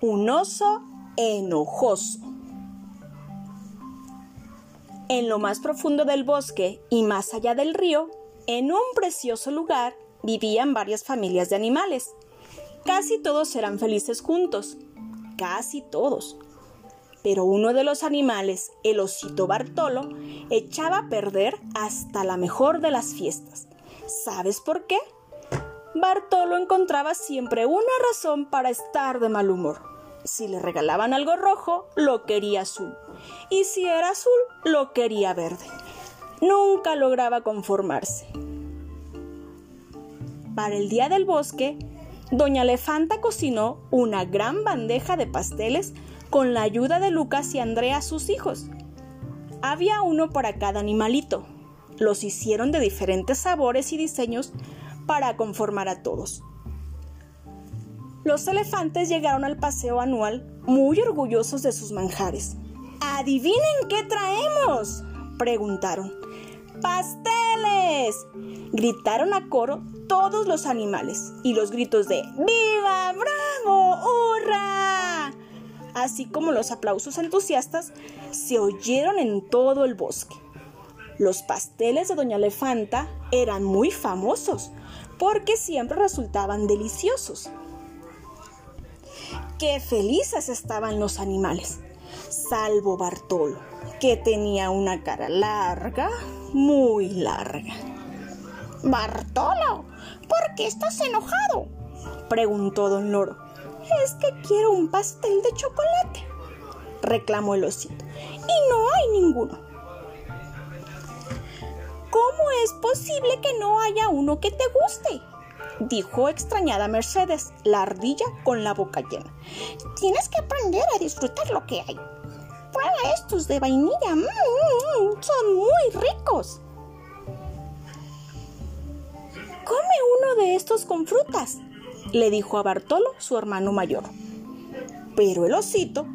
Un oso enojoso. En lo más profundo del bosque y más allá del río, en un precioso lugar, vivían varias familias de animales. Casi todos eran felices juntos, casi todos. Pero uno de los animales, el osito Bartolo, echaba a perder hasta la mejor de las fiestas. ¿Sabes por qué? Bartolo encontraba siempre una razón para estar de mal humor. Si le regalaban algo rojo, lo quería azul. Y si era azul, lo quería verde. Nunca lograba conformarse. Para el Día del Bosque, Doña Elefanta cocinó una gran bandeja de pasteles con la ayuda de Lucas y Andrea, sus hijos. Había uno para cada animalito. Los hicieron de diferentes sabores y diseños para conformar a todos. Los elefantes llegaron al paseo anual muy orgullosos de sus manjares. ¡Adivinen qué traemos!, preguntaron. ¡Pasteles!, gritaron a coro todos los animales, y los gritos de ¡Viva, bravo, hurra!, así como los aplausos entusiastas, se oyeron en todo el bosque. Los pasteles de Doña Elefanta eran muy famosos porque siempre resultaban deliciosos. ¡Qué felices estaban los animales! Salvo Bartolo, que tenía una cara larga, muy larga. «Bartolo, ¿por qué estás enojado?», preguntó Don Loro. «Es que quiero un pastel de chocolate», reclamó el osito, «y no hay ninguno». «¿Cómo es posible que no haya uno que te guste?», dijo extrañada Mercedes, la ardilla, con la boca llena. «Tienes que aprender a disfrutar lo que hay. Prueba estos de vainilla, son muy ricos. Come uno de estos con frutas», le dijo a Bartolo su hermano mayor. Pero el osito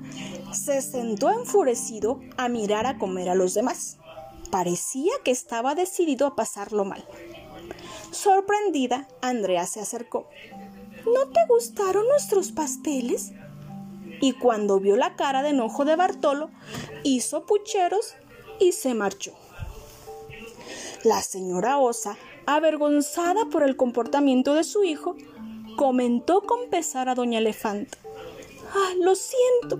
se sentó enfurecido a mirar a comer a los demás. Parecía que estaba decidido a pasarlo mal. Sorprendida, Andrea se acercó. «¿No te gustaron nuestros pasteles?», y cuando vio la cara de enojo de Bartolo, hizo pucheros y se marchó. La señora Osa, avergonzada por el comportamiento de su hijo, comentó con pesar a Doña Elefanta: «Ah, lo siento,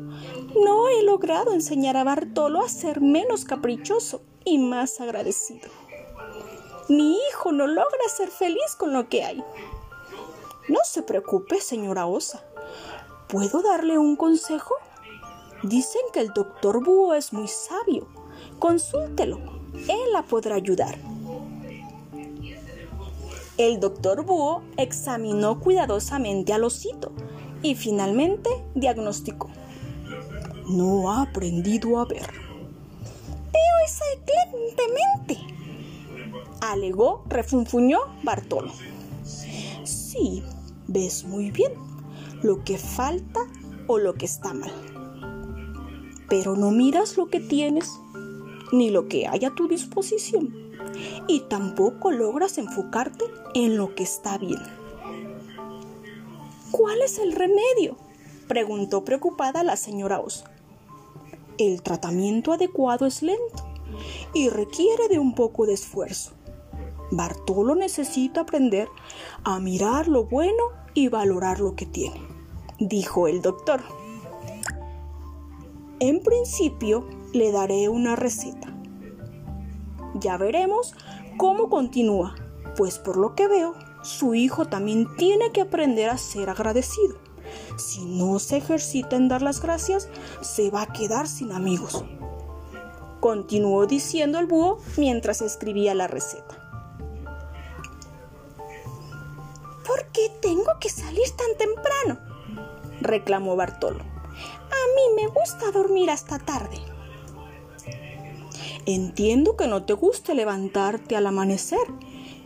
no he logrado enseñar a Bartolo a ser menos caprichoso y más agradecido. Mi hijo no logra ser feliz con lo que hay». «No se preocupe, señora Osa. ¿Puedo darle un consejo? Dicen que el doctor Búho es muy sabio. Consúltelo, él la podrá ayudar». El doctor Búho examinó cuidadosamente al osito y finalmente diagnosticó: «No ha aprendido a ver». «Veo excelentemente», alegó, refunfuñó Bartolo. «Sí, ves muy bien lo que falta o lo que está mal. Pero no miras lo que tienes, ni lo que hay a tu disposición, y tampoco logras enfocarte en lo que está bien». «¿Cuál es el remedio?», preguntó preocupada la señora Osa. «El tratamiento adecuado es lento y requiere de un poco de esfuerzo. Bartolo necesita aprender a mirar lo bueno y valorar lo que tiene», dijo el doctor. «En principio le daré una receta. Ya veremos cómo continúa, pues por lo que veo, su hijo también tiene que aprender a ser agradecido. Si no se ejercita en dar las gracias, se va a quedar sin amigos», continuó diciendo el búho mientras escribía la receta. «¿Por qué tengo que salir tan temprano?», reclamó Bartolo. «A mí me gusta dormir hasta tarde». «Entiendo que no te guste levantarte al amanecer,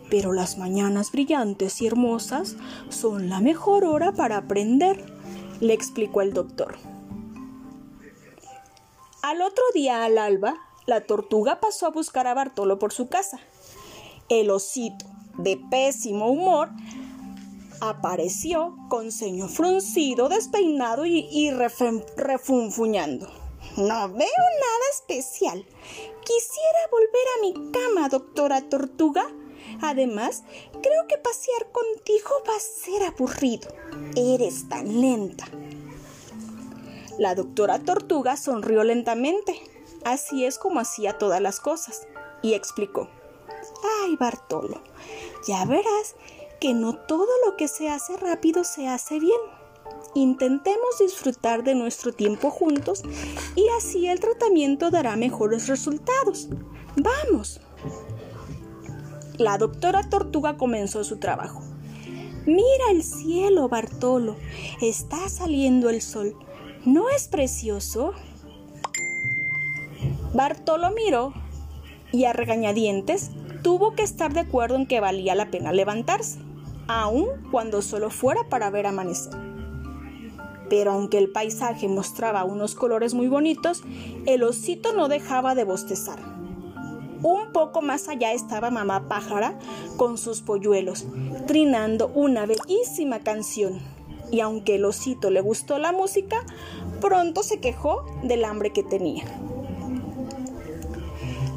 pero las mañanas brillantes y hermosas son la mejor hora para aprender», le explicó el doctor. Al otro día, al alba, la tortuga pasó a buscar a Bartolo por su casa. El osito, de pésimo humor, apareció con ceño fruncido, despeinado y refunfuñando. No veo nada especial. Quisiera volver a mi cama, doctora Tortuga. Además, creo que pasear contigo va a ser aburrido. Eres tan lenta. La doctora Tortuga sonrió lentamente. Así es como hacía todas las cosas. Y explicó. Ay, Bartolo, ya verás que no todo lo que se hace rápido se hace bien. Intentemos disfrutar de nuestro tiempo juntos y así el tratamiento dará mejores resultados. ¡Vamos! La doctora Tortuga comenzó su trabajo. Mira el cielo, Bartolo. Está saliendo el sol. ¿No es precioso? Bartolo miró y a regañadientes tuvo que estar de acuerdo en que valía la pena levantarse, aun cuando solo fuera para ver amanecer. Pero aunque el paisaje mostraba unos colores muy bonitos, el osito no dejaba de bostezar. Un poco más allá estaba mamá pájara con sus polluelos, trinando una bellísima canción. Y aunque el osito le gustó la música, pronto se quejó del hambre que tenía.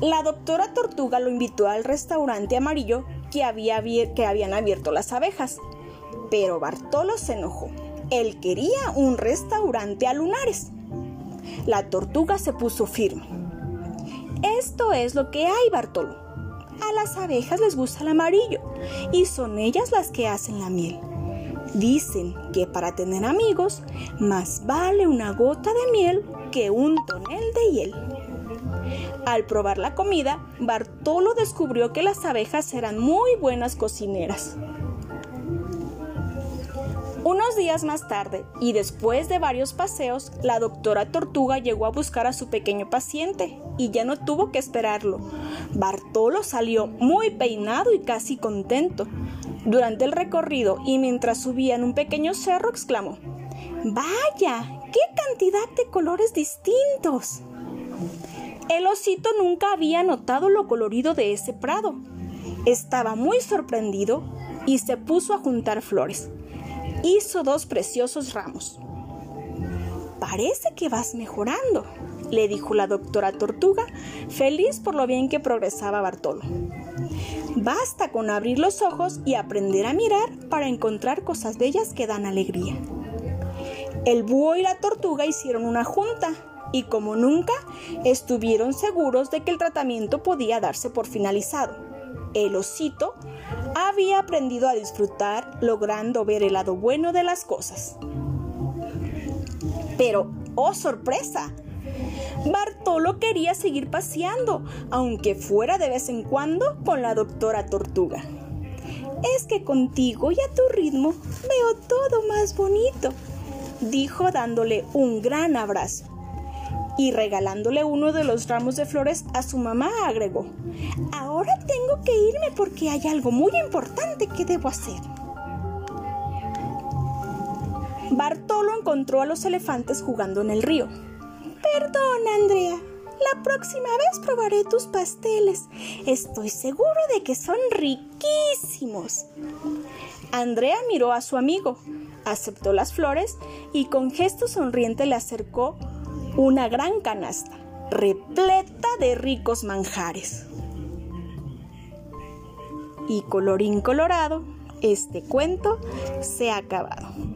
La doctora Tortuga lo invitó al restaurante amarillo que habían abierto las abejas, pero Bartolo se enojó. Él quería un restaurante a lunares. La tortuga se puso firme. Esto es lo que hay, Bartolo. A las abejas les gusta el amarillo y son ellas las que hacen la miel. Dicen que para tener amigos, más vale una gota de miel que un tonel de hiel. Al probar la comida, Bartolo descubrió que las abejas eran muy buenas cocineras. Unos días más tarde, y después de varios paseos, la doctora Tortuga llegó a buscar a su pequeño paciente y ya no tuvo que esperarlo. Bartolo salió muy peinado y casi contento. Durante el recorrido y mientras subían un pequeño cerro, exclamó: ¡Vaya! ¡Qué cantidad de colores distintos! El osito nunca había notado lo colorido de ese prado. Estaba muy sorprendido y se puso a juntar flores. Hizo 2 preciosos ramos. Parece que vas mejorando, le dijo la doctora Tortuga, feliz por lo bien que progresaba Bartolo. Basta con abrir los ojos y aprender a mirar para encontrar cosas bellas que dan alegría. El búho y la tortuga hicieron una junta y, como nunca, estuvieron seguros de que el tratamiento podía darse por finalizado. El osito había aprendido a disfrutar, logrando ver el lado bueno de las cosas. Pero, ¡oh sorpresa! Bartolo quería seguir paseando, aunque fuera de vez en cuando con la doctora Tortuga. Es que contigo y a tu ritmo veo todo más bonito, dijo dándole un gran abrazo. Y regalándole uno de los ramos de flores a su mamá, agregó: Ahora tengo que irme porque hay algo muy importante que debo hacer. Bartolo encontró a los elefantes jugando en el río. Perdón, Andrea. La próxima vez probaré tus pasteles. Estoy seguro de que son riquísimos. Andrea miró a su amigo, aceptó las flores y con gesto sonriente le acercó una gran canasta, repleta de ricos manjares. Y colorín colorado, este cuento se ha acabado.